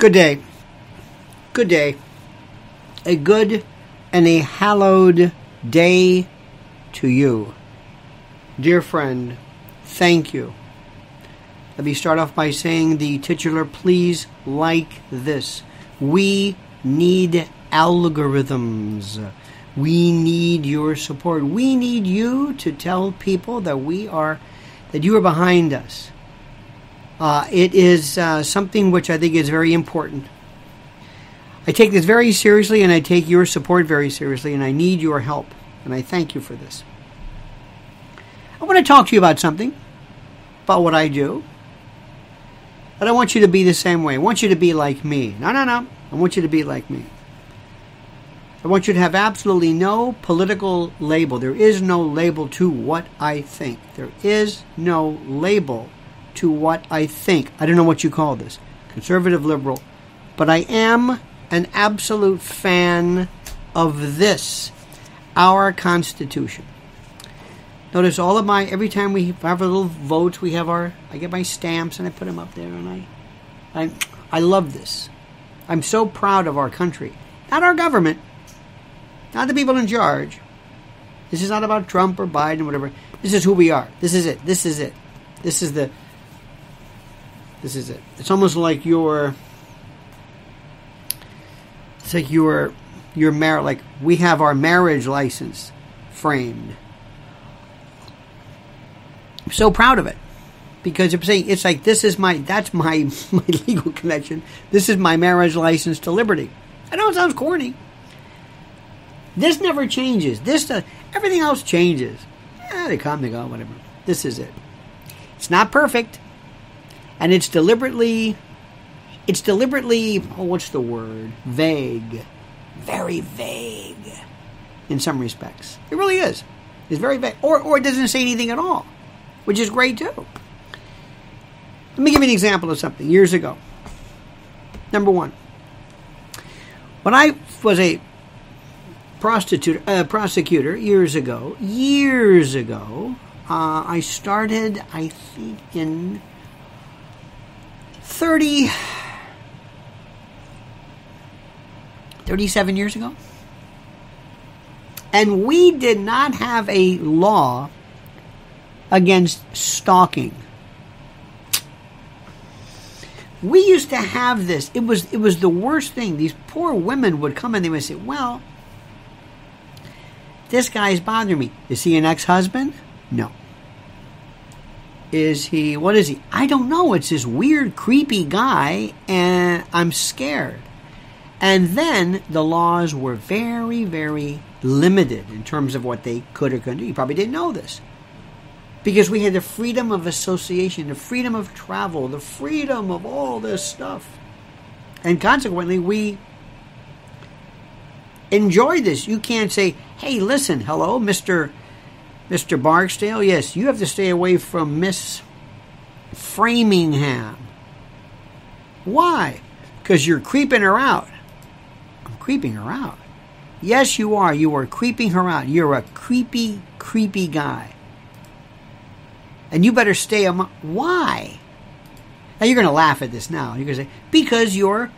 Good day. Good day. A good and a hallowed day to you. Dear friend, thank you. Let me start off by saying the titular, please like this. We need algorithms. We need your support. We need you to tell people that you are behind us. It is something which I think is very important. I take this very seriously, and I take your support very seriously, and I need your help, and I thank you for this. I want to talk to you about something, about what I do. I don't want you to be the same way. I want you to be like me. No. I want you to be like me. I want you to have absolutely no political label. There is no label to what I think. There is no label to what I think. I don't know what you call this. Conservative, liberal. But I am an absolute fan of this, our Constitution. Notice all of my, every time we have our little votes, we have our, I get my stamps and I put them up there, and I love this. I'm so proud of our country. Not our government. Not the people in charge. This is not about Trump or Biden or whatever. This is who we are. This is it. This is it. This is the... This is it. It's almost like your... It's like your marriage... Like, we have our marriage license framed. I'm so proud of it. Because I'm saying, it's like, this is my... That's my legal connection. This is my marriage license to liberty. I know it sounds corny. This never changes. Everything else changes. They come, they go, whatever. This is it. It's not perfect, and it's deliberately. Oh, what's the word? Vague, very vague. In some respects, it really is. It's very vague, or it doesn't say anything at all, which is great too. Let me give you an example of something years ago. Number one, when I was a prosecutor years ago, I started, I think, in 37 years ago, and we did not have a law against stalking. We used to have this. It was the worst thing. These poor women would come and they would say, well, this guy's bothering me. Is he an ex-husband? No. Is he... What is he? I don't know. It's this weird, creepy guy, and I'm scared. And then the laws were very, very limited in terms of what they could or couldn't do. You probably didn't know this. Because we had the freedom of association, the freedom of travel, the freedom of all this stuff. And consequently, we... enjoy this. You can't say, hey, listen, hello, Mr. Barksdale. Yes, you have to stay away from Miss Framingham. Why? Because you're creeping her out. I'm creeping her out. Yes, you are. You are creeping her out. You're a creepy, creepy guy. And you better stay why? Now, you're going to laugh at this now. You're going to say, because you're...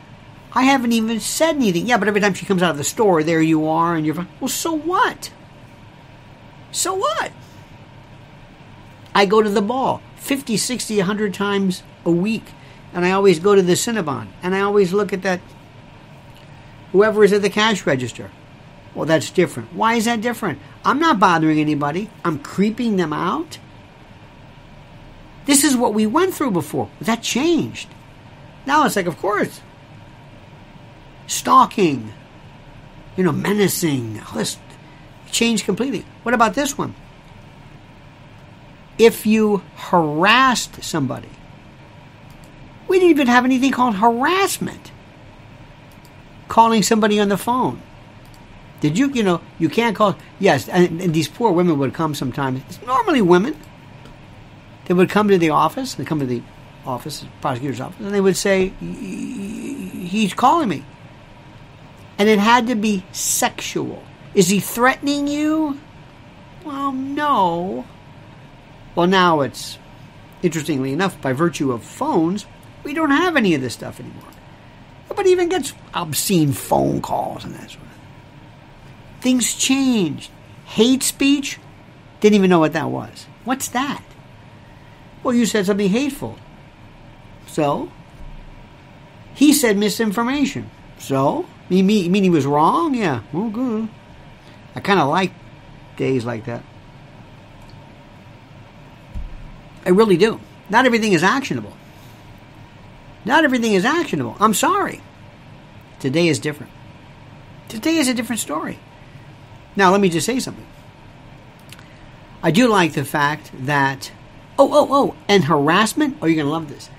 I haven't even said anything. Yeah, but every time she comes out of the store, there you are, and you're... Well, so what? So what? I go to the ball 50, 60, 100 times a week, and I always go to the Cinnabon, and I always look at that... whoever is at the cash register. Well, that's different. Why is that different? I'm not bothering anybody. I'm creeping them out. This is what we went through before. That changed. Now it's like, of course... stalking, menacing. This changed completely. What about this one? If you harassed somebody, we didn't even have anything called harassment. Calling somebody on the phone. Did you, you can't call... Yes, and these poor women would come sometimes. It's normally women. They would come to the office, the prosecutor's office, and they would say, he's calling me. And it had to be sexual. Is he threatening you? Well, no. Well, now it's, interestingly enough, by virtue of phones, we don't have any of this stuff anymore. Nobody even gets obscene phone calls and that sort of thing. Things changed. Hate speech? Didn't even know what that was. What's that? Well, you said something hateful. So? He said misinformation. So? You mean he was wrong? Yeah. Well, good. I kind of like days like that. I really do. Not everything is actionable. Not everything is actionable. I'm sorry. Today is different. Today is a different story. Now, let me just say something. I do like the fact that... and harassment? Oh, you're going to love this.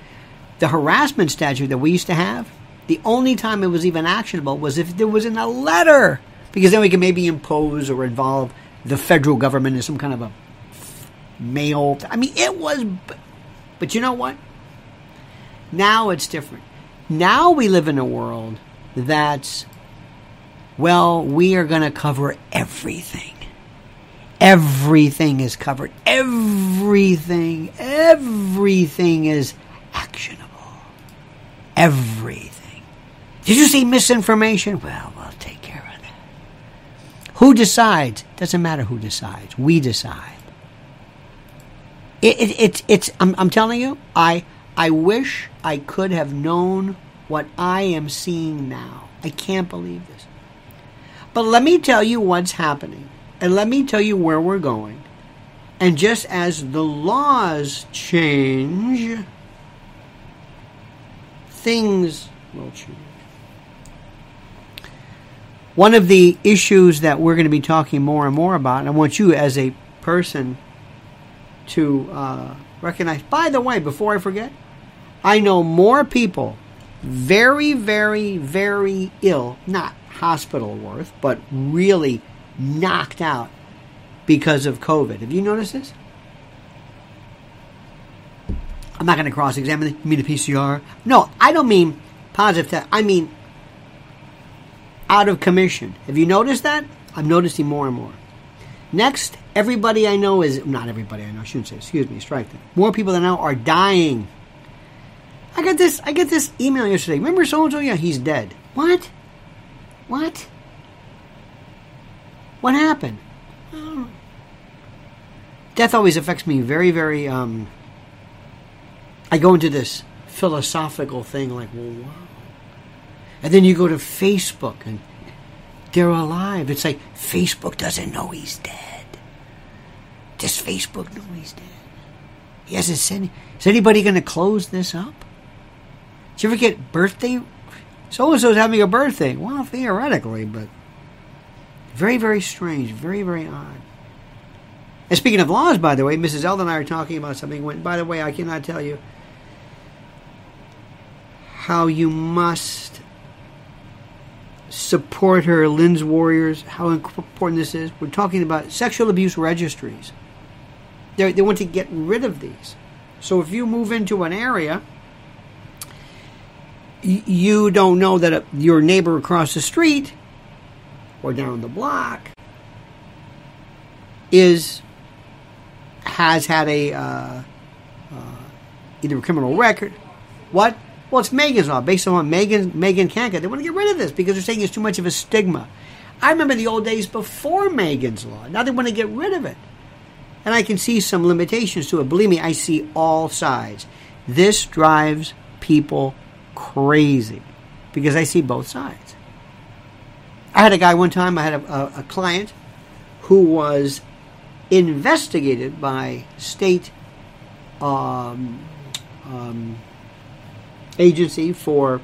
The harassment statute that we used to have, the only time it was even actionable was if there was in a letter. Because then we can maybe impose or involve the federal government in some kind of a mail. I mean, it was... But you know what? Now it's different. Now we live in a world that's, well, we are going to cover everything. Everything is covered. Everything. Everything is actionable. Everything. Did you see misinformation? Well, we'll take care of that. Who decides? Doesn't matter who decides. We decide. I'm telling you, I wish I could have known what I am seeing now. I can't believe this. But let me tell you what's happening. And let me tell you where we're going. And just as the laws change, things will change. One of the issues that we're going to be talking more and more about, and I want you as a person to recognize. By the way, before I forget, I know more people very, very, very ill, not hospital worth, but really knocked out because of COVID. Have you noticed this? I'm not going to cross-examine it. You mean a PCR? No, I don't mean positive test. I mean out of commission. Have you noticed that? I'm noticing more and more. Next, everybody I know is... Not everybody I know. I shouldn't say. Excuse me. Strike that. More people than I know are dying. I got this email yesterday. Remember so-and-so? Yeah, he's dead. What? What happened? Death always affects me very, very... I go into this philosophical thing like, well, wow. And then you go to Facebook and they're alive. It's like, Facebook doesn't know he's dead. Does Facebook know he's dead? He hasn't said... Is anybody going to close this up? Did you ever get birthday? So-and-so's having a birthday. Well, theoretically, but... Very, very strange. Very, very odd. And speaking of laws, by the way, Mrs. Eld and I are talking about something. When, by the way, I cannot tell you how you must... support her, Lynn's Warriors, how important this is. We're talking about sexual abuse registries. They want to get rid of these. So if you move into an area, you don't know that your neighbor across the street or down the block has had a either a criminal record. What? Well, it's Megan's Law. Based on Megan can't get. They want to get rid of this because they're saying it's too much of a stigma. I remember the old days before Megan's Law. Now they want to get rid of it. And I can see some limitations to it. Believe me, I see all sides. This drives people crazy because I see both sides. I had a guy one time, I had a client who was investigated by state agency for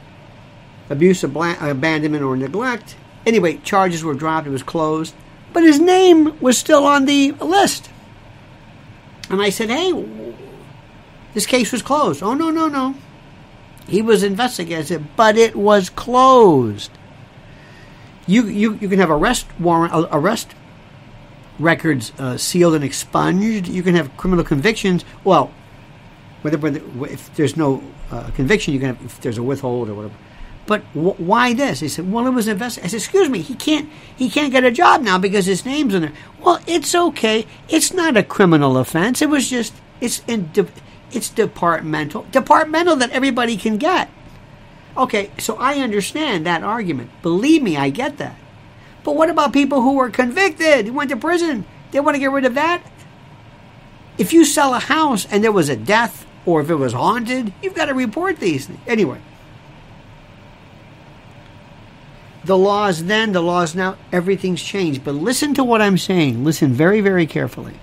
abuse, abandonment, or neglect. Anyway, charges were dropped. It was closed. But his name was still on the list. And I said, hey, this case was closed. Oh, no. He was investigated. I said, but it was closed. You can have arrest records sealed and expunged. You can have criminal convictions. Well, if there's no conviction, you can have, if there's a withhold or whatever. But why this? He said, well, it was investigated. I said, excuse me, he can't get a job now because his name's in there. Well, it's okay. It's not a criminal offense. It was just, it's departmental that everybody can get. Okay, so I understand that argument. Believe me, I get that. But what about people who were convicted, who went to prison? They want to get rid of that? If you sell a house and there was a death, or if it was haunted, you've got to report these things. Anyway. The laws then, the laws now, everything's changed. But listen to what I'm saying. Listen very, very carefully.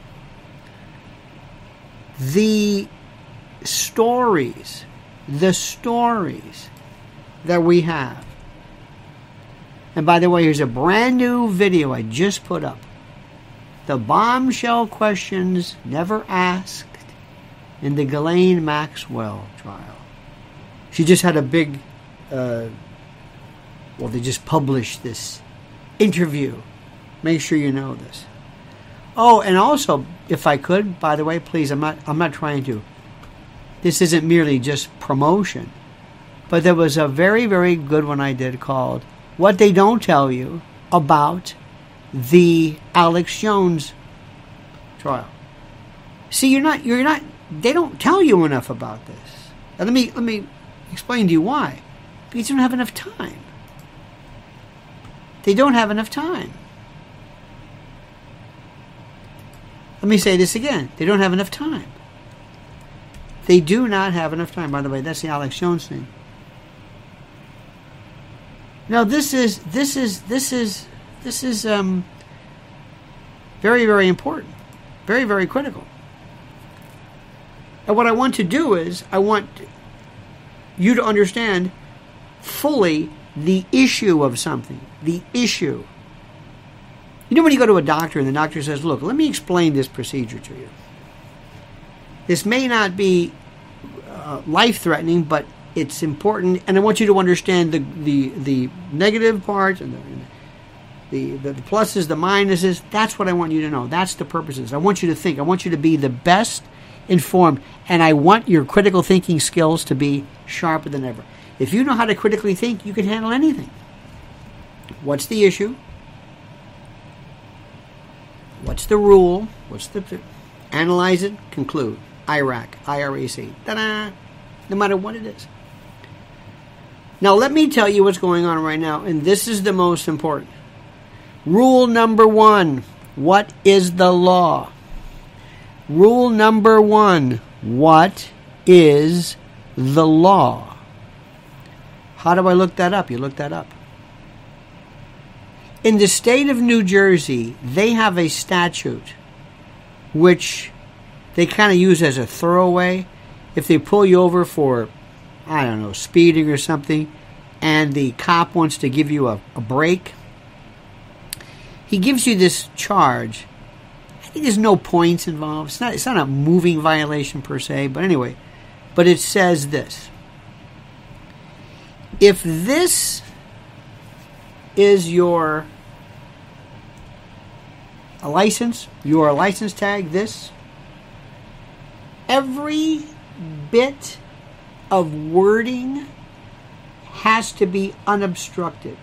The stories that we have. And by the way, here's a brand new video I just put up. The bombshell questions never asked in the Ghislaine Maxwell trial. She just had a big... well, they just published this interview. Make sure you know this. Oh, and also, if I could, by the way, please, I'm not trying to. This isn't merely just promotion. But there was a very, very good one I did called What They Don't Tell You About the Alex Jones Trial. See, you're not they don't tell you enough about this. Now, let me explain to you why. Because you don't have enough time. They don't have enough time. Let me say this again. They don't have enough time. They do not have enough time. By the way, that's the Alex Jones thing. Now this is very, very important. Very, very critical. And what I want to do is I want you to understand fully the issue of something. The issue. You know when you go to a doctor and the doctor says, look, let me explain this procedure to you. This may not be life-threatening, but it's important. And I want you to understand the negative parts and the pluses, the minuses. That's what I want you to know. That's the purposes. I want you to think. I want you to be the best informed. And I want your critical thinking skills to be sharper than ever. If you know how to critically think, you can handle anything. What's the issue? What's the rule? What's the... Analyze it, conclude. IRAC, IRAC. Ta-da! No matter what it is. Now, let me tell you what's going on right now, and this is the most important. Rule number one, what is the law? Rule number one, what is the law? How do I look that up? You look that up. In the state of New Jersey, they have a statute which they kind of use as a throwaway. If they pull you over for, I don't know, speeding or something, and the cop wants to give you a break, he gives you this charge. I think there's no points involved. It's not a moving violation per se, but anyway. But it says this. If this is your license tag, this, every bit of wording has to be unobstructed.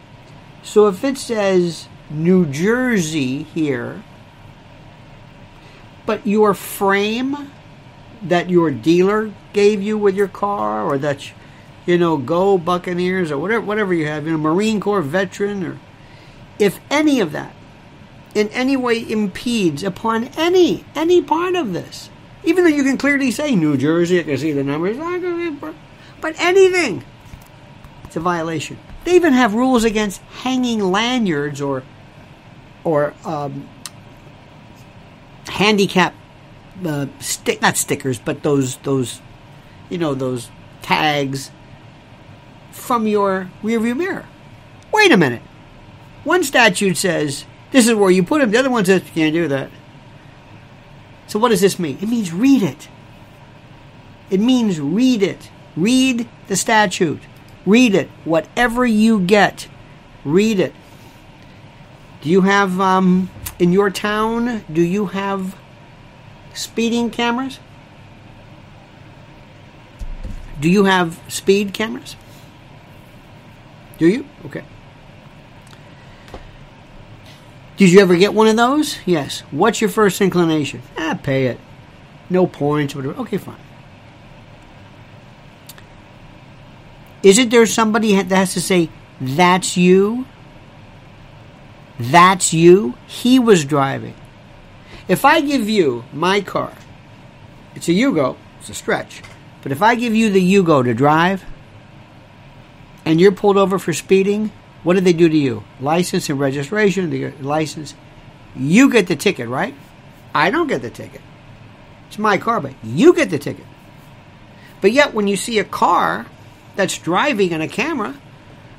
So if it says New Jersey here, but your frame that your dealer gave you with your car, or that go Buccaneers, or whatever you have, Marine Corps veteran, or if any of that in any way impedes upon any part of this, even though you can clearly say New Jersey, I can see the numbers, but anything, it's a violation. They even have rules against hanging lanyards or handicap not stickers, but those tags from your rearview mirror. Wait a minute. One statute says, this is where you put them. The other one says, you can't do that. So what does this mean? It means read it. It means read it. Read the statute. Read it. Whatever you get, read it. Do you have, in your town, do you have speeding cameras? Do you have speed cameras? Do you? Okay. Did you ever get one of those? Yes. What's your first inclination? Pay it. No points, whatever. Okay, fine. Isn't there somebody that has to say, that's you? That's you? He was driving. If I give you my car, it's a Yugo, it's a stretch, but if I give you the Yugo to drive and you're pulled over for speeding, what do they do to you? License and registration, they get license. You get the ticket, right? I don't get the ticket. It's my car, but you get the ticket. But yet when you see a car that's driving on a camera,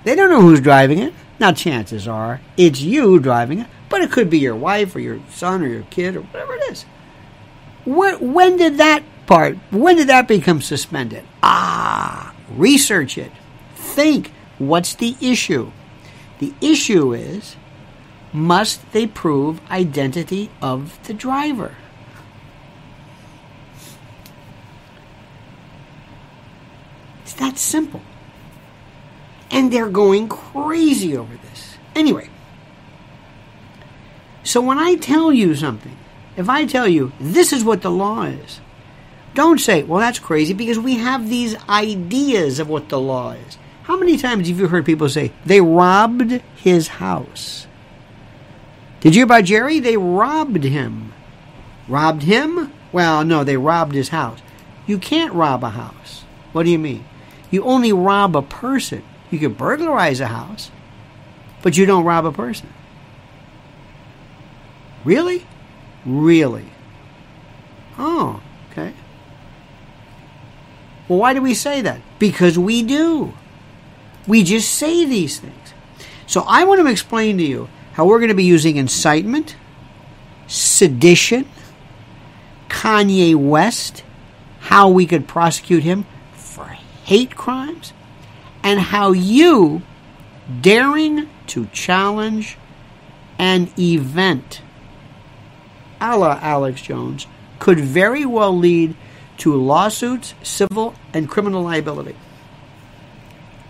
they don't know who's driving it. Now chances are it's you driving it, but it could be your wife or your son or your kid or whatever it is. When did that part, when did that become suspended? Research it. Think, what's the issue? The issue is, must they prove identity of the driver? It's that simple. And they're going crazy over this. Anyway, so when I tell you something, if I tell you this is what the law is, don't say, well, that's crazy, because we have these ideas of what the law is. How many times have you heard people say, they robbed his house? Did you hear about Jerry? They robbed him. Robbed him? Well, no, they robbed his house. You can't rob a house. What do you mean? You only rob a person. You can burglarize a house, but you don't rob a person. Really? Really? Oh, okay. Well, why do we say that? Because we do. We just say these things. So I want to explain to you how we're going to be using incitement, sedition, Kanye West, how we could prosecute him for hate crimes, and how you, daring to challenge an event, a la Alex Jones, could very well lead to lawsuits, civil and criminal liability.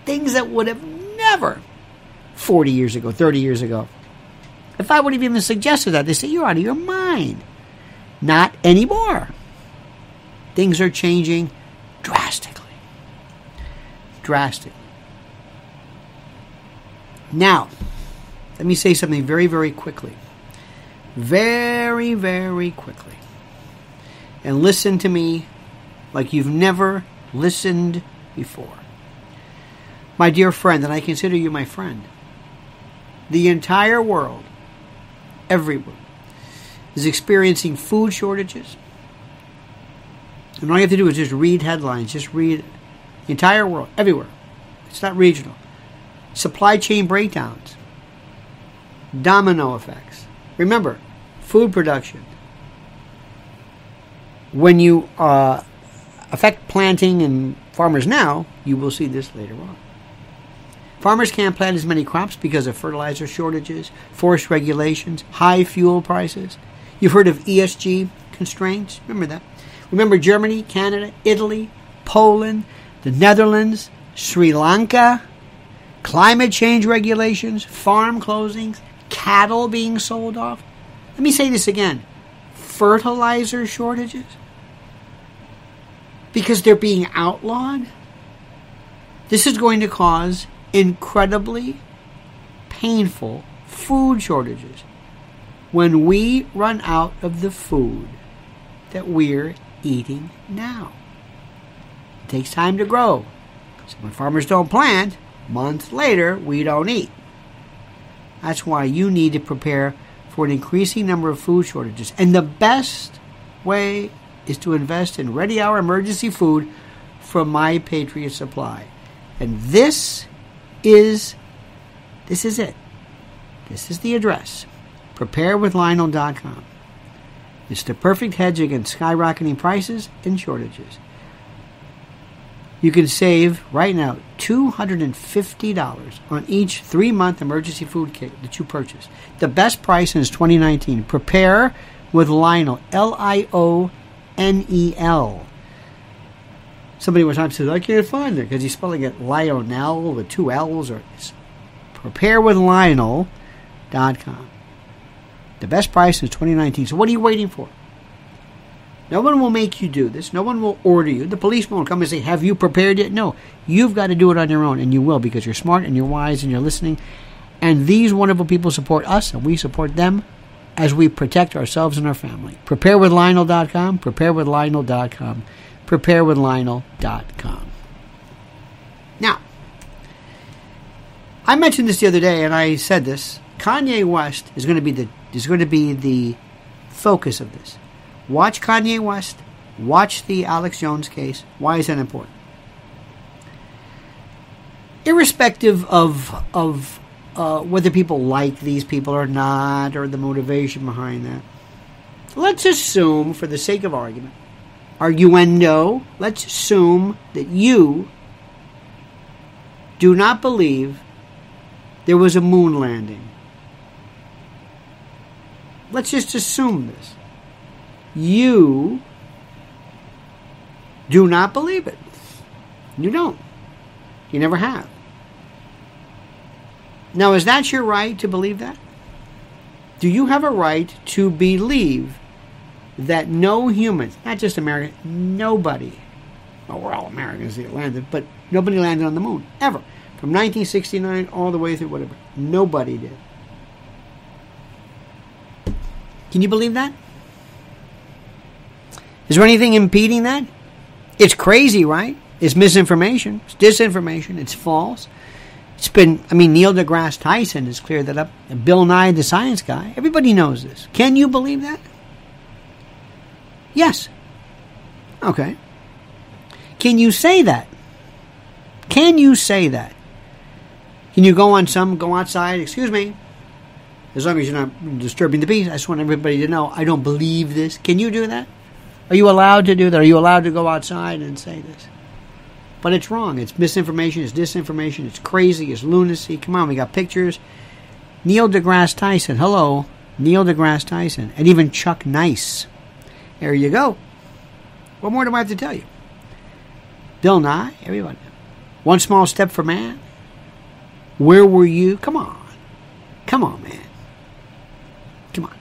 Things that would have never, 40 years ago, 30 years ago, if I would have even suggested that, they say, you're out of your mind. Not anymore. Things are changing drastically. Drastically. Now, let me say something very, very quickly. Very, very quickly. And listen to me like you've never listened before. My dear friend, and I consider you my friend, the entire world, everyone, is experiencing food shortages. And all you have to do is just read headlines, just read the entire world, everywhere. It's not regional. Supply chain breakdowns, domino effects. Remember, food production. When you affect planting and farmers now, you will see this later on. Farmers can't plant as many crops because of fertilizer shortages, forest regulations, high fuel prices. You've heard of ESG constraints. Remember that. Remember Germany, Canada, Italy, Poland, the Netherlands, Sri Lanka, climate change regulations, farm closings, cattle being sold off. Let me say this again. Fertilizer shortages? Because they're being outlawed? This is going to cause incredibly painful food shortages when we run out of the food that we're eating now. It takes time to grow. So when farmers don't plant, months later, we don't eat. That's why you need to prepare for an increasing number of food shortages. And the best way is to invest in Ready Hour emergency food from My Patriot Supply. And this is it. This is the address. PrepareWithLionel.com. It's the perfect hedge against skyrocketing prices and shortages. You can save right now $250 on each 3-month emergency food kit that you purchase. The best price since 2019. Prepare with Lionel. Lionel. Somebody one time says, I can't find it because he's spelling it Lionel with 2 L's. Or PrepareWithLionel.com. The best price since 2019. So what are you waiting for? No one will make you do this. No one will order you. The police won't come and say, have you prepared yet? No, you've got to do it on your own, and you will, because you're smart and you're wise and you're listening. And these wonderful people support us, and we support them as we protect ourselves and our family. PrepareWithLionel.com, PrepareWithLionel.com, PrepareWithLionel.com. Now, I mentioned this the other day, and I said this. Kanye West is going to be the focus of this. Watch Kanye West. Watch the Alex Jones case. Why is that important? Irrespective of whether people like these people or not, or the motivation behind that, let's assume, for the sake of argument, arguendo, let's assume that you do not believe there was a moon landing. Let's just assume this. You do not believe it. You don't. You never have. Now, is that your right to believe that? Do you have a right to believe that no humans, not just America, nobody, well, we're all Americans that landed, but nobody landed on the moon, ever. From 1969 all the way through whatever. Nobody did. Can you believe that? Is there anything impeding that? It's crazy, right? It's misinformation. It's disinformation. It's false. It's been, Neil deGrasse Tyson has cleared that up. Bill Nye, the science guy. Everybody knows this. Can you believe that? Yes. Okay. Can you say that? Can you say that? Can you go outside, excuse me, as long as you're not disturbing the peace, I just want everybody to know I don't believe this. Can you do that? Are you allowed to do that? Are you allowed to go outside and say this? But it's wrong. It's misinformation. It's disinformation. It's crazy. It's lunacy. Come on, we got pictures. Neil deGrasse Tyson. Hello, Neil deGrasse Tyson. And even Chuck Nice. There you go. What more do I have to tell you? Bill Nye, everybody. One small step for man. Where were you? Come on. Come on, man. Come on.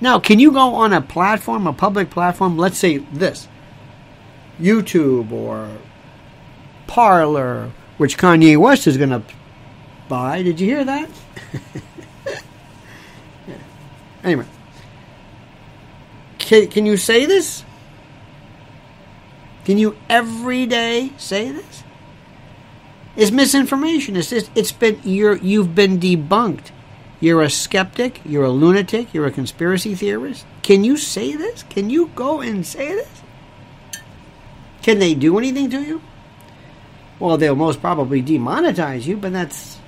Now, can you go on a platform, a public platform, let's say this, YouTube or Parler, which Kanye West is going to buy. Did you hear that? Yeah. Anyway. Can you say this? Can you every day say this? It's misinformation. You've been debunked. You're a skeptic. You're a lunatic. You're a conspiracy theorist. Can you say this? Can you go and say this? Can they do anything to you? Well, they'll most probably demonetize you, but that's,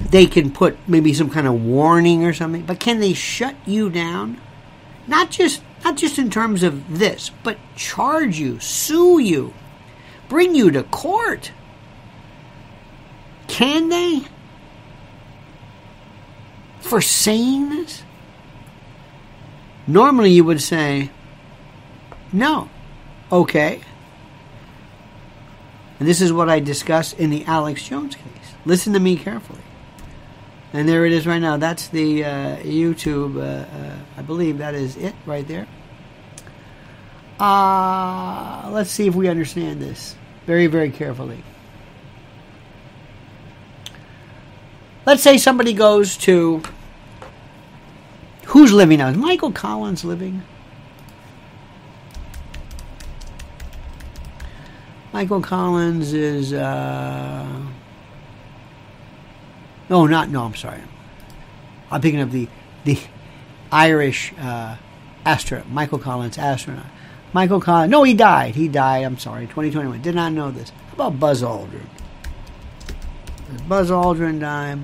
They can put maybe some kind of warning or something, but can they shut you down? Not just in terms of this, but charge you, sue you, bring you to court. Can they? For saying this? Normally you would say, no. Okay. And this is what I discussed in the Alex Jones case. Listen to me carefully. And there it is right now. That's the YouTube. I believe that is it right there. Let's see if we understand this very, very carefully. Let's say somebody goes to... Who's living now? Is Michael Collins living? Michael Collins is... I'm sorry. I'm picking up the Irish astronaut, Michael Collins, astronaut. Michael Collins, no, he died. He died, I'm sorry, 2021. Did not know this. How about Buzz Aldrin? Did Buzz Aldrin die?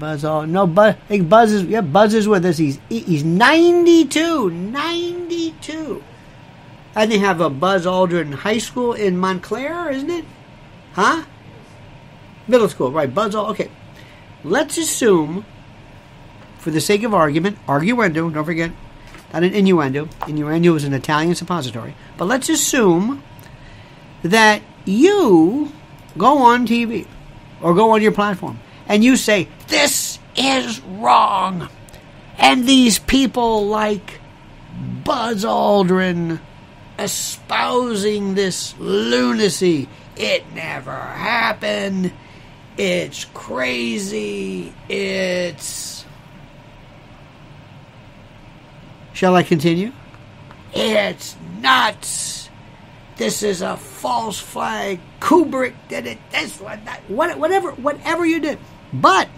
Buzz is with us. He's 92. 92. And they have a Buzz Aldrin High School in Montclair, isn't it? Huh? Middle school, right. Buzz Aldrin, okay. Let's assume, for the sake of argument, arguendo, don't forget, not an innuendo. Innuendo is an Italian suppository. But let's assume that you go on TV or go on your platform and you say, this is wrong And these people like Buzz Aldrin espousing this lunacy. It never happened. It's crazy. It's... Shall I continue? It's nuts. This is a false flag. Kubrick did it. This one, that, whatever you do. But,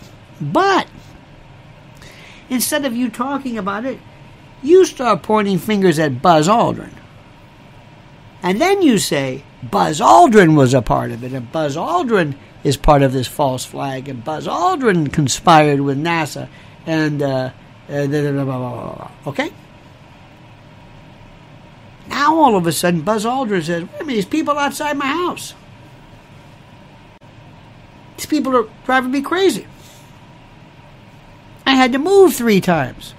instead of you talking about it, you start pointing fingers at Buzz Aldrin. And then you say, Buzz Aldrin was a part of it, and Buzz Aldrin is part of this false flag, and Buzz Aldrin conspired with NASA, and, okay? Now, all of a sudden, Buzz Aldrin says, wait a minute, these people outside my house. These people are driving me crazy. I had to move 3 times.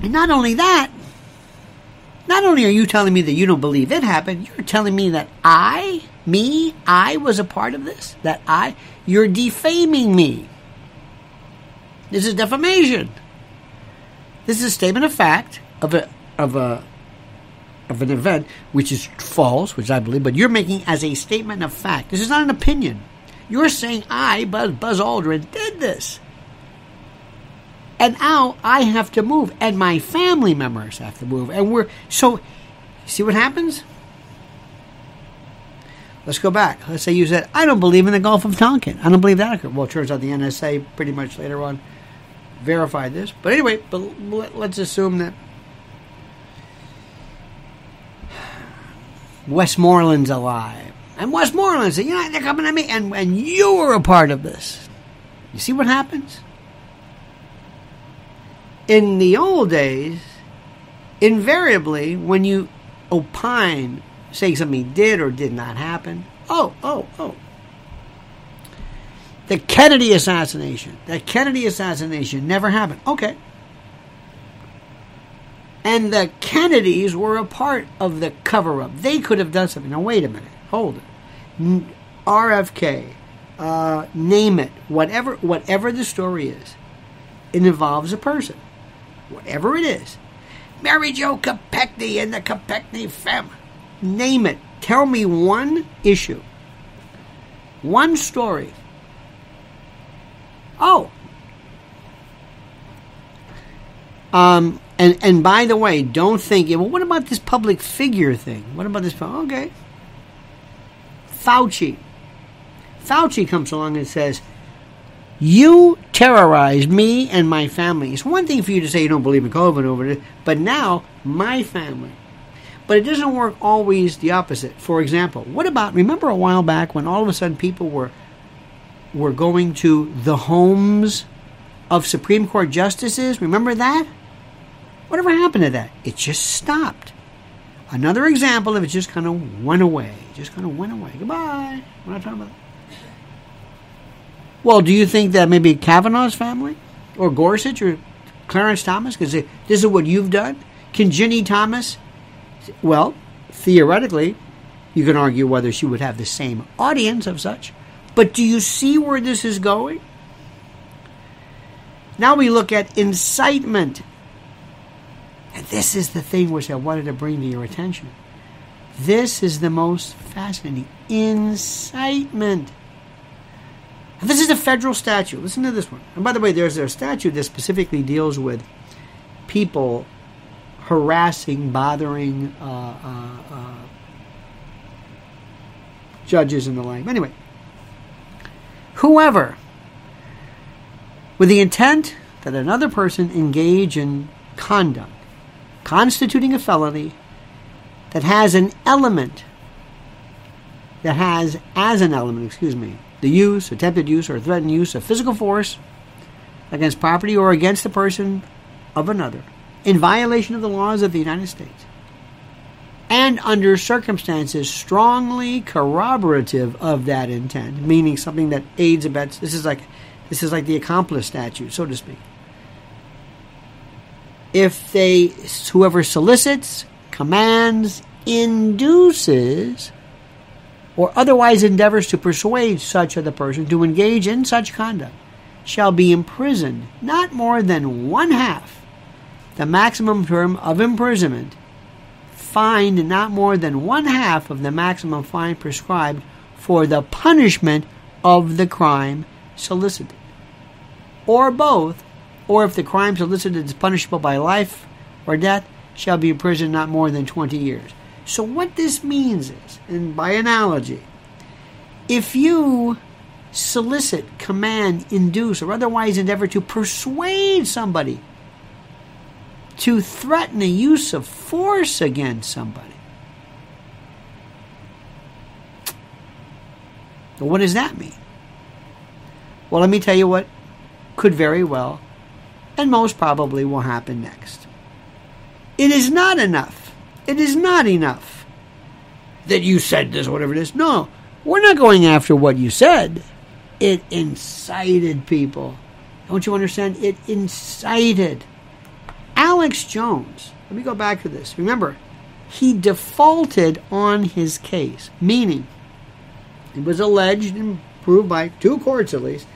And not only that, not only are you telling me that you don't believe it happened, you're telling me that I was a part of this? You're defaming me. This is defamation. This is a statement of fact of an event which is false, which I believe, but you're making as a statement of fact. This is not an opinion. You're saying Buzz Aldrin, did this. And now I have to move, and my family members have to move. And so see what happens? Let's go back. Let's say you said, I don't believe in the Gulf of Tonkin. I don't believe that occurred. Well, it turns out the NSA pretty much later on verified this. But anyway, let's assume that Westmoreland's alive. And Westmoreland said, you know, they're coming at me, and you were a part of this. You see what happens? In the old days, invariably, when you opine, saying something did or did not happen, the Kennedy assassination. The Kennedy assassination never happened. Okay. And the Kennedys were a part of the cover-up. They could have done something. Now, wait a minute. Hold it. RFK, name it, whatever the story is, it involves a person. Whatever it is. Mary Jo Kopechne and the Kopechne family. Name it. Tell me one issue. One story. Oh. And by the way, don't think, well, what about this public figure thing? What about this? Okay. Fauci. Fauci comes along and says, you terrorized me and my family. It's one thing for you to say you don't believe in COVID over it, but now my family. But it doesn't work always the opposite. For example, what about, remember a while back when all of a sudden people were going to the homes of Supreme Court justices? Remember that? Whatever happened to that? It just stopped. Another example of it just kind of went away. Just kind of went away. Goodbye. We're not talking about that. Well, do you think that maybe Kavanaugh's family or Gorsuch or Clarence Thomas could say, this is what you've done? Can Ginny Thomas... Well, theoretically, you can argue whether she would have the same audience of such. But do you see where this is going? Now we look at incitement. And this is the thing which I wanted to bring to your attention. This is the most fascinating. Incitement. And this is a federal statute. Listen to this one. And by the way, there's a statute that specifically deals with people harassing, bothering judges and the like. Anyway, whoever, with the intent that another person engage in conduct constituting a felony that has an element, the use, attempted use, or threatened use of physical force against property or against the person of another, in violation of the laws of the United States, and under circumstances strongly corroborative of that intent, meaning something that aids, abets. This is like the accomplice statute, so to speak. If they, whoever solicits, commands, induces, or otherwise endeavors to persuade such other person to engage in such conduct shall be imprisoned not more than one half the maximum term of imprisonment, fined not more than one half of the maximum fine prescribed for the punishment of the crime solicited, or both, or if the crime solicited is punishable by life or death, shall be imprisoned not more than 20 years. So what this means is, and by analogy, if you solicit, command, induce, or otherwise endeavor to persuade somebody to threaten the use of force against somebody, but what does that mean? Well, let me tell you what could very well, and most probably will happen next. It is not enough. It is not enough that you said this, whatever it is. No, we're not going after what you said. It incited people. Don't you understand? It incited. Alex Jones, let me go back to this. Remember, he defaulted on his case, meaning it was alleged and proved by two courts at least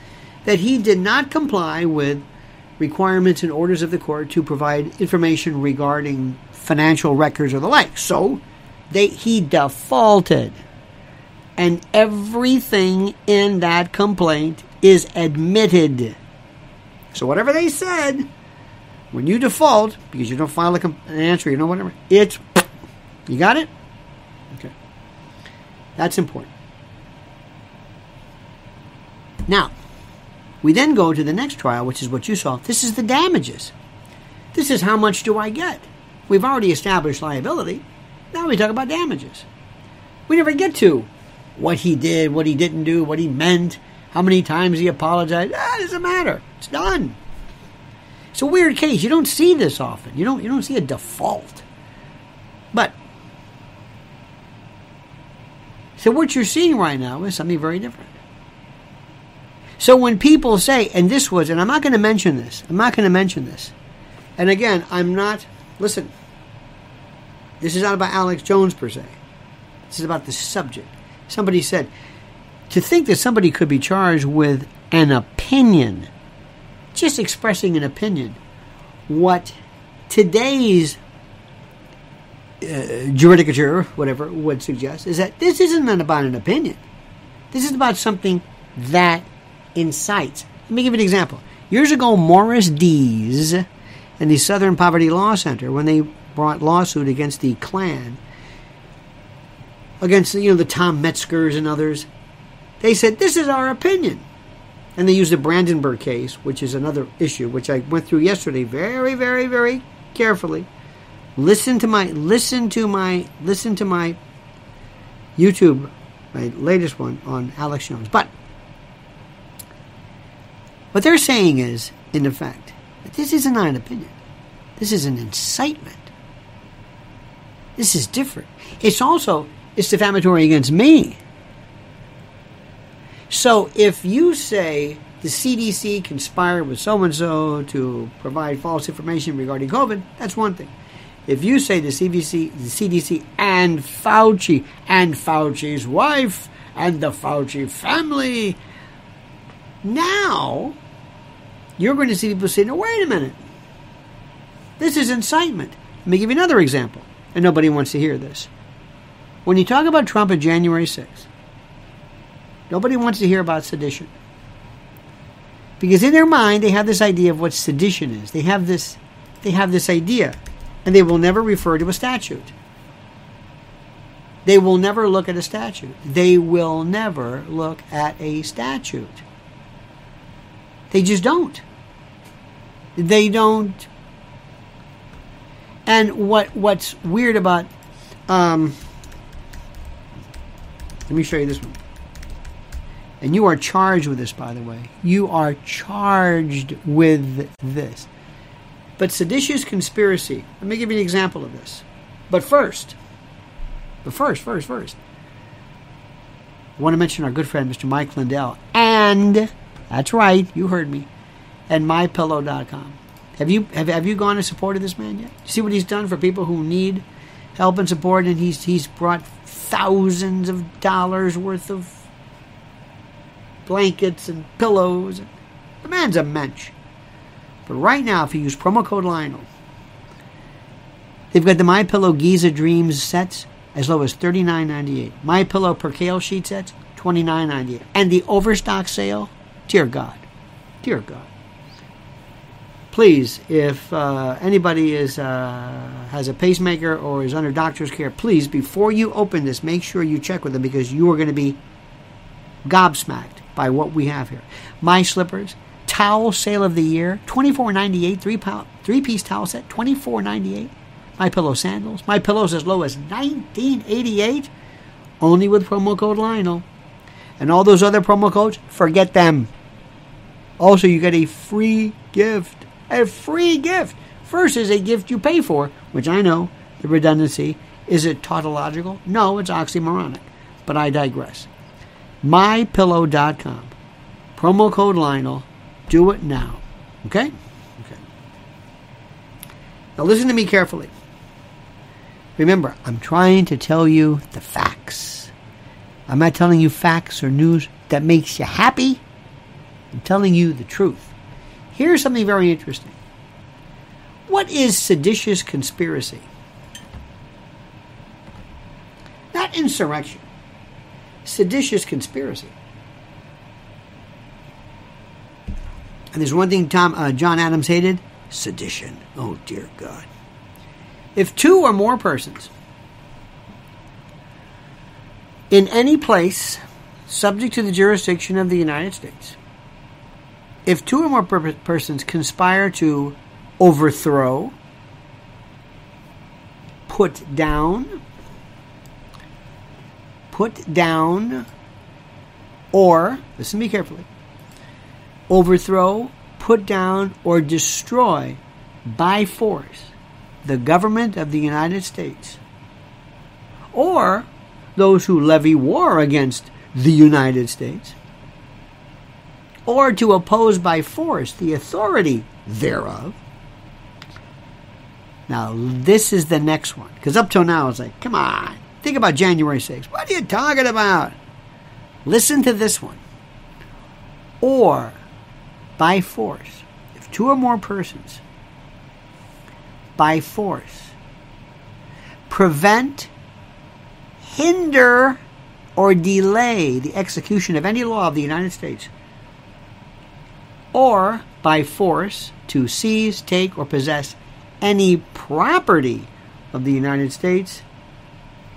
that he did not comply with requirements and orders of the court to provide information regarding financial records or the like. So he defaulted. And everything in that complaint is admitted. So whatever they said, when you default, because you don't file an answer, you know, whatever, it's, you got it? Okay. That's important. Now, we then go to the next trial, which is what you saw. This is the damages. This is how much do I get? We've already established liability. Now we talk about damages. We never get to what he did, what he didn't do, what he meant, how many times he apologized. It doesn't matter. It's done. It's a weird case. You don't see this often. You don't see a default. But so what you're seeing right now is something very different. So when people say, and I'm not going to mention this. And again, listen, this is not about Alex Jones per se. This is about the subject. Somebody said, to think that somebody could be charged with an opinion, just expressing an opinion, what today's judicature, whatever, would suggest, is that this isn't about an opinion. This is about something that incites. Let me give you an example. Years ago, Morris Dees and the Southern Poverty Law Center, when they brought lawsuit against the Klan, against the Tom Metzgers and others, they said, this is our opinion. And they used the Brandenburg case, which is another issue, which I went through yesterday very, very, very carefully. Listen to my YouTube, my latest one on Alex Jones. But what they're saying is, in effect, that this isn't an opinion. This is an incitement. This is different. It's defamatory against me. So if you say the CDC conspired with so-and-so to provide false information regarding COVID, that's one thing. If you say the CDC and Fauci and Fauci's wife and the Fauci family, now you're going to see people say, no, wait a minute. This is incitement. Let me give you another example. And nobody wants to hear this. When you talk about Trump on January 6th, nobody wants to hear about sedition. Because in their mind, they have this idea of what sedition is. They have this idea. And they will never refer to a statute. They will never look at a statute. They just don't. They don't. And what's weird about... let me show you this one. And you are charged with this, by the way. You are charged with this. But seditious conspiracy. Let me give you an example of this. But first. I want to mention our good friend, Mr. Mike Lindell. And, that's right, you heard me. And MyPillow.com. Have you gone and supported this man yet? You see what he's done for people who need help and support? And he's brought thousands of dollars worth of blankets and pillows. The man's a mensch. But right now, if you use promo code Lionel, they've got the MyPillow Giza Dreams sets as low as $39.98. MyPillow Percale sheet sets, $29.98. And the overstock sale, dear God. Dear God. Please, if anybody is has a pacemaker or is under doctor's care, please, before you open this, make sure you check with them because you are going to be gobsmacked by what we have here. My slippers, towel sale of the year, $24.98, three-piece towel set, $24.98. My Pillow sandals, My Pillows as low as $19.88, only with promo code Lionel. And all those other promo codes, forget them. Also, you get a free gift. A free gift versus a gift you pay for, which I know, the redundancy. Is it tautological? No, it's oxymoronic. But I digress. MyPillow.com. Promo code Lionel. Do it now. Okay? Okay. Now listen to me carefully. Remember, I'm trying to tell you the facts. I'm not telling you facts or news that makes you happy. I'm telling you the truth. Here's something very interesting. What is seditious conspiracy? Not insurrection. Seditious conspiracy. And there's one thing John Adams hated. Sedition. Oh, dear God. If two or more persons in any place subject to the jurisdiction of the United States, if two or more persons conspire to overthrow, put down, or, listen to me carefully, overthrow, put down, or destroy by force the government of the United States, or those who levy war against the United States, or to oppose by force the authority thereof. Now, this is the next one. Because up till now, it's like, come on. Think about January 6th. What are you talking about? Listen to this one. Or, by force, if two or more persons, by force, prevent, hinder, or delay the execution of any law of the United States, or by force to seize, take, or possess any property of the United States,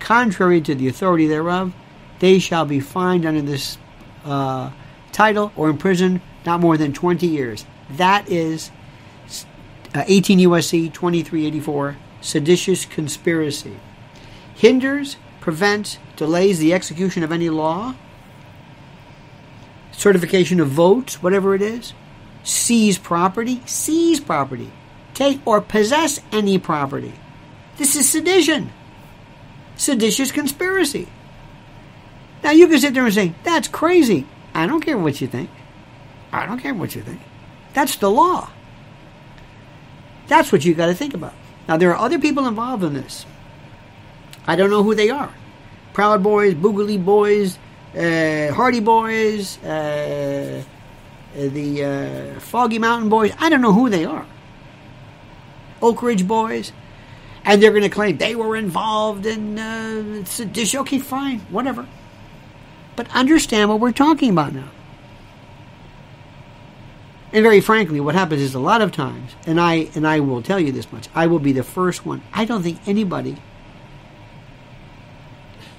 contrary to the authority thereof, they shall be fined under this title or imprisoned not more than 20 years. That is 18 U.S.C. 2384, seditious conspiracy. Hinders, prevents, delays the execution of any law, certification of votes, whatever it is, seize property, take or possess any property. This is sedition. Seditious conspiracy. Now you can sit there and say, that's crazy. I don't care what you think. That's the law. That's what you got to think about. Now there are other people involved in this. I don't know who they are. Proud Boys, Boogaloo Boys, Hardy Boys, the Foggy Mountain Boys. I don't know who they are. Oak Ridge Boys. And they're going to claim they were involved in sedition. Okay, fine, whatever. But understand what we're talking about now. And very frankly, what happens is a lot of times, and I will tell you this much, I will be the first one. I don't think anybody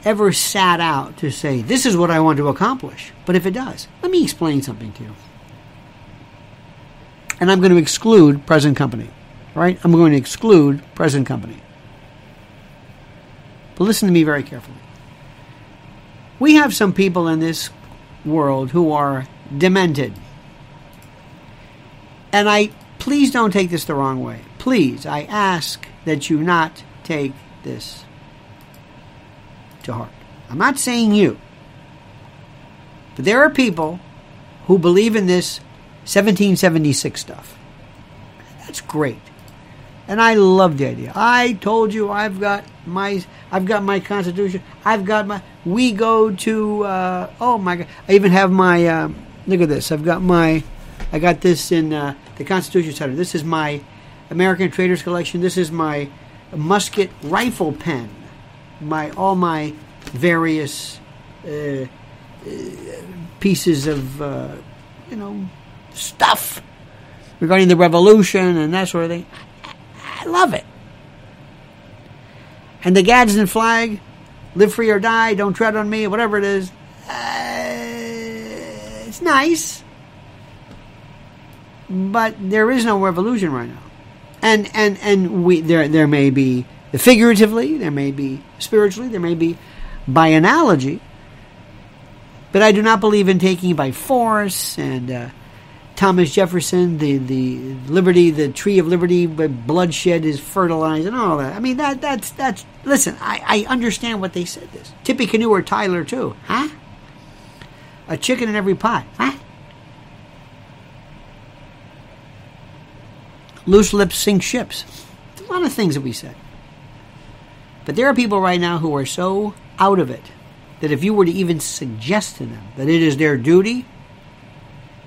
ever sat out to say, this is what I want to accomplish. But if it does, let me explain something to you. And I'm going to exclude present company. Right? I'm going to exclude present company. But listen to me very carefully. We have some people in this world who are demented. And please don't take this the wrong way. Please, I ask that you not take this to heart. I'm not saying you. But there are people who believe in this 1776 stuff. That's great. And I love the idea. I told you I've got my Constitution. We go to oh my God. I even have my look at this. I've got my I got this in the Constitution Center. This is my American Traders Collection. This is my musket rifle pen. All my various pieces of, stuff regarding the revolution and that sort of thing. I love it. And the Gadsden flag, live free or die, don't tread on me, whatever it is. It's nice. But there is no revolution right now. And we there may be figuratively, there may be spiritually, there may be by analogy. But I do not believe in taking by force and Thomas Jefferson, the liberty, the tree of liberty, but bloodshed is fertilized and all that. I mean, that's listen, I understand what they said this. Tippecanoe or Tyler too, huh? A chicken in every pot, huh? Loose lips sink ships. There's a lot of things that we said. But there are people right now who are so out of it that if you were to even suggest to them that it is their duty,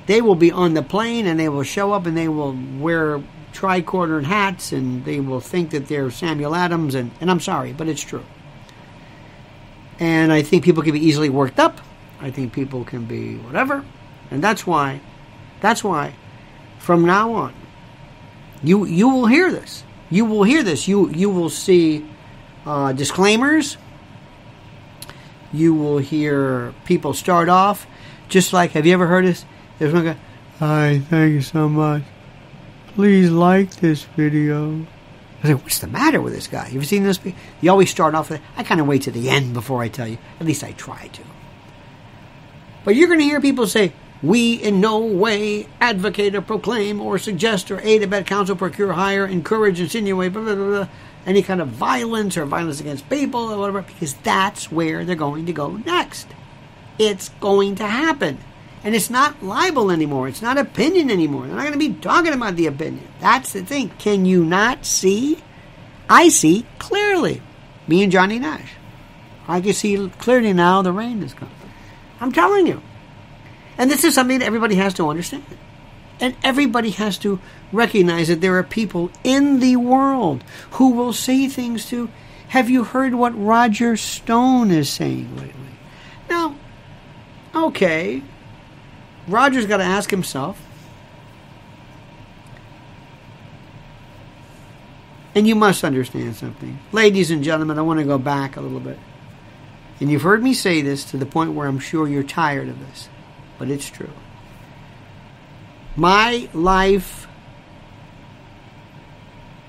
they will be on the plane and they will show up and they will wear tricornered hats and they will think that they're Samuel Adams and I'm sorry, but it's true. And I think people can be easily worked up. I think people can be whatever. And that's why from now on, you will hear this. You will hear this. You will see disclaimers. You will hear people start off just like, have you ever heard this? There's one guy, hi, thank you so much. Please like this video. I said, what's the matter with this guy? You ever seen this? You always start off with, I kind of wait to the end before I tell you. At least I try to. But you're going to hear people say, we in no way advocate or proclaim or suggest or aid, abet, counsel, procure, hire, encourage, insinuate, blah, blah, blah, blah, any kind of violence or violence against people or whatever, because that's where they're going to go next. It's going to happen. And it's not libel anymore. It's not opinion anymore. They're not going to be talking about the opinion. That's the thing. Can you not see? I see clearly. Me and Johnny Nash. I can see clearly now the rain is coming. I'm telling you. And this is something that everybody has to understand. And everybody has to recognize that there are people in the world who will say things to, have you heard what Roger Stone is saying lately? Now, okay, Roger's got to ask himself, and you must understand something. Ladies and gentlemen, I want to go back a little bit. And you've heard me say this to the point where I'm sure you're tired of this, but it's true. My life,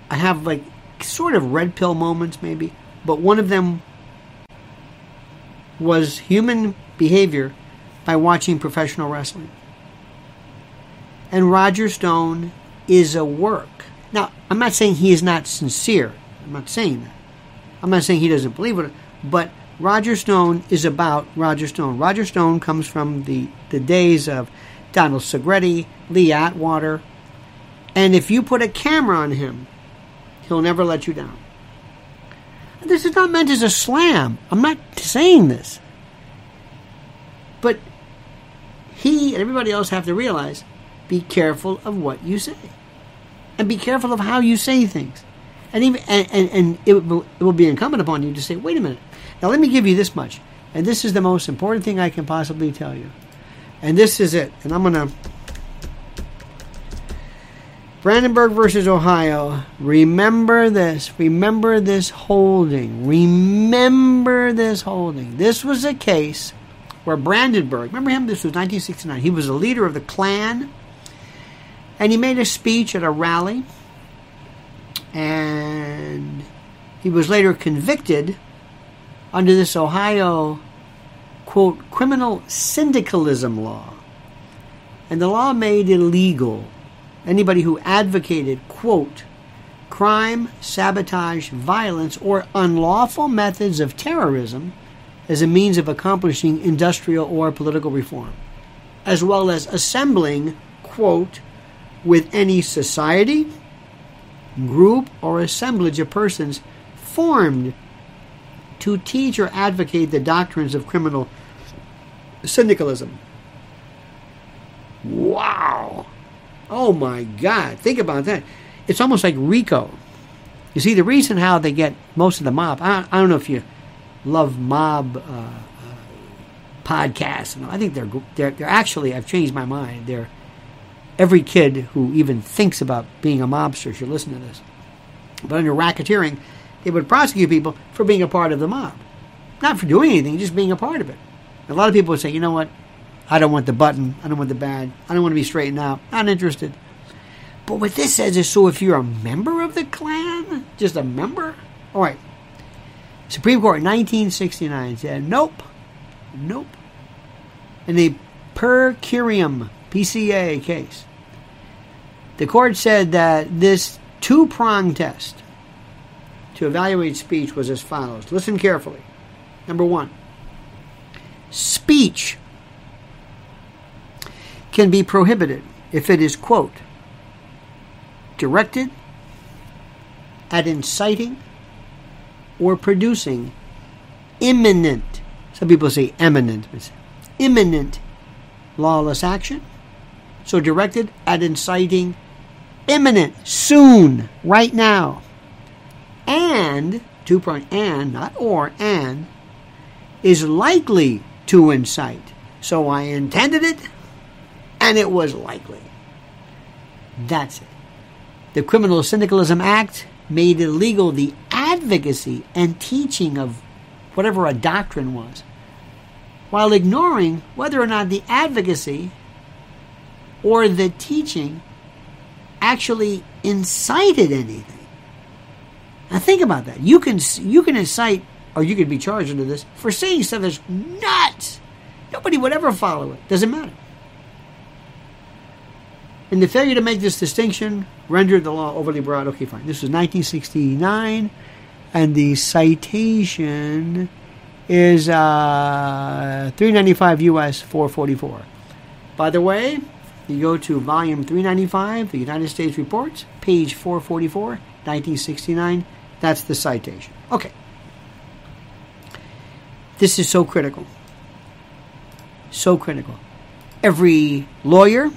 I have like sort of red pill moments maybe, but one of them was human behavior by watching professional wrestling. And Roger Stone is a work. Now, I'm not saying he is not sincere. I'm not saying that. I'm not saying he doesn't believe it. But Roger Stone is about Roger Stone. Roger Stone comes from the days of Donald Segretti, Lee Atwater. And if you put a camera on him, he'll never let you down. This is not meant as a slam. I'm not saying this. But he and everybody else have to realize, be careful of what you say. And be careful of how you say things. And even and it will be incumbent upon you to say, wait a minute. Now let me give you this much. And this is the most important thing I can possibly tell you. And this is it. And I'm going to... Brandenburg versus Ohio. Remember this. Remember this holding. Remember this holding. This was a case where Brandenburg, remember him? This was 1969. He was a leader of the Klan. And he made a speech at a rally. And he was later convicted under this Ohio, quote, criminal syndicalism law. And the law made illegal anybody who advocated, quote, crime, sabotage, violence, or unlawful methods of terrorism as a means of accomplishing industrial or political reform, as well as assembling, quote, with any society, group, or assemblage of persons formed to teach or advocate the doctrines of criminal syndicalism. Wow. Oh, my God. Think about that. It's almost like RICO. You see, the reason how they get most of the mob, I don't know if you love mob podcasts. I think they're actually, I've changed my mind. They're every kid who even thinks about being a mobster should listen to this. But under racketeering, they would prosecute people for being a part of the mob. Not for doing anything, just being a part of it. A lot of people would say, you know what? I don't want the button. I don't want the badge. I don't want to be straightened out. Not interested. But what this says is, so if you're a member of the Klan, just a member? All right. Supreme Court in 1969 said, nope. Nope. In the per curiam PCA case, the court said that this two-prong test to evaluate speech was as follows. Listen carefully. Number one, speech can be prohibited if it is, quote, directed at inciting or producing imminent, some people say eminent, but it's imminent lawless action. So directed at inciting imminent, soon, right now. And, two-pronged and, not or, and, is likely to incite. So I intended it, and it was likely. That's it. The Criminal Syndicalism Act made illegal the advocacy and teaching of whatever a doctrine was, while ignoring whether or not the advocacy or the teaching actually incited anything. Now think about that. You can incite, or you could be charged under this, for saying stuff that's nuts. Nobody would ever follow it. Doesn't matter. And the failure to make this distinction rendered the law overly broad. Okay, fine. This was 1969, and the citation is 395 U.S. 444. By the way, you go to volume 395, the United States Reports, page 444, 1969. That's the citation. Okay. This is so critical. So critical. Every lawyer,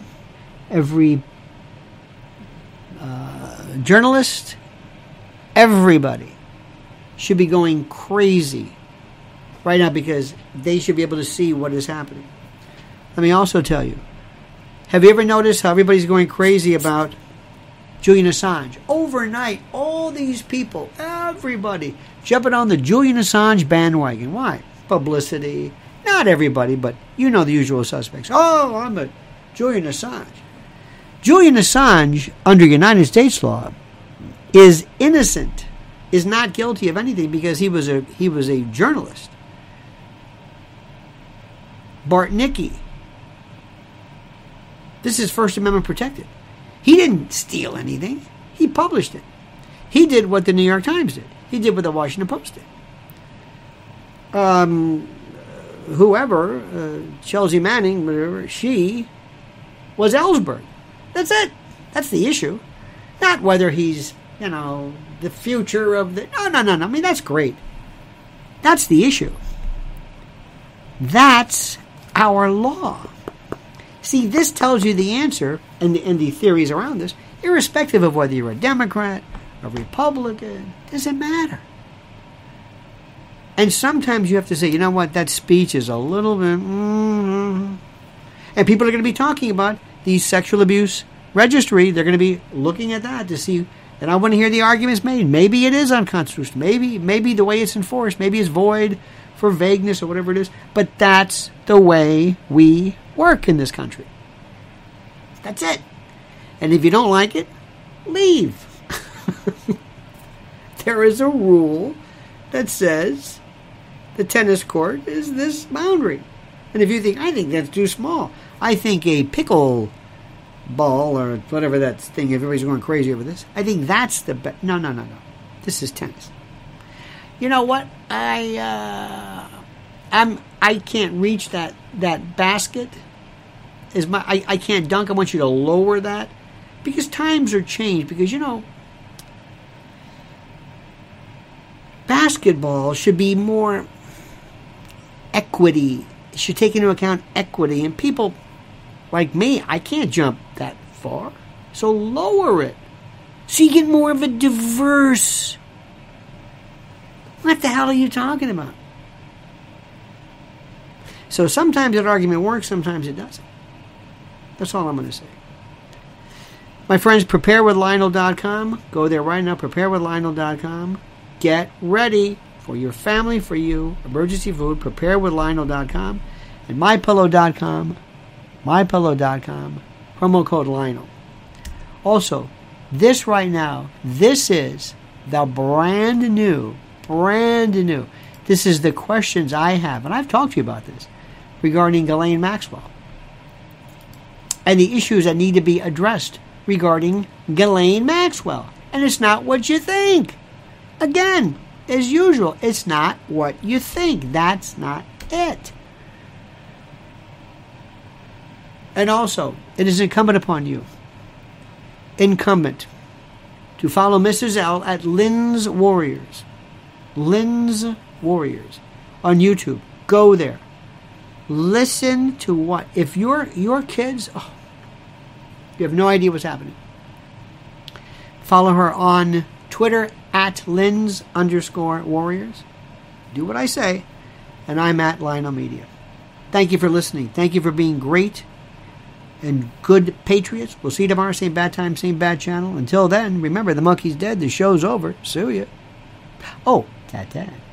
every journalist, everybody should be going crazy right now because they should be able to see what is happening. Let me also tell you, have you ever noticed how everybody's going crazy about Julian Assange? Overnight, all these people, everybody, jumping on the Julian Assange bandwagon. Why? Publicity. Not everybody, but you know the usual suspects. Oh, I'm a Julian Assange. Julian Assange, under United States law, is innocent, is not guilty of anything because he was a journalist. Bartnicki. This is First Amendment protected. He didn't steal anything. He published it. He did what the New York Times did. He did what the Washington Post did. Whoever, Chelsea Manning, whatever, she was Ellsberg. That's it. That's the issue. Not whether he's, you know, the future of the... No. I mean, that's great. That's the issue. That's our law. See, this tells you the answer and the theories around this, irrespective of whether you're a Democrat, a Republican, doesn't matter. And sometimes you have to say, you know what, that speech is a little bit... And people are going to be talking about the sexual abuse registry. They're going to be looking at that to see... And I want to hear the arguments made. Maybe it is unconstitutional. Maybe the way it's enforced. Maybe it's void for vagueness or whatever it is. But that's the way we work in this country. That's it. And if you don't like it, leave. There is a rule that says the tennis court is this boundary. And if you think, I think that's too small. I think a pickle ball or whatever that thing, everybody's going crazy over this. I think that's the best. No. This is tennis. You know what? I can't reach that basket. I can't dunk. I want you to lower that because times are changed. Because, you know, basketball should be more equity. It should take into account equity. And people like me, I can't jump that far. So lower it so you get more of a diverse. What the hell are you talking about? So sometimes that argument works, sometimes it doesn't. That's all I'm going to say. My friends, preparewithlionel.com. Go there right now, preparewithlionel.com. Get ready for your family, for you. Emergency food, preparewithlionel.com. And MyPillow.com. MyPillow.com. Promo code Lionel. Also, this right now, this is the brand new. This is the questions I have, and I've talked to you about this, regarding Ghislaine Maxwell. And the issues that need to be addressed regarding Ghislaine Maxwell. And it's not what you think. Again, as usual, it's not what you think. That's not it. And also, it is incumbent upon you, to follow Mrs. L at Lynn's Warriors. Lynn's Warriors on YouTube. Go there. Listen to what? If your kids, you have no idea what's happening. Follow her on Twitter at Lynn's_Warriors. Do what I say. And I'm at Lionel Media. Thank you for listening. Thank you for being great and good patriots. We'll see you tomorrow. Same bad time, same bad channel. Until then, remember, the monkey's dead. The show's over. Sue ya. Oh, tat-tat.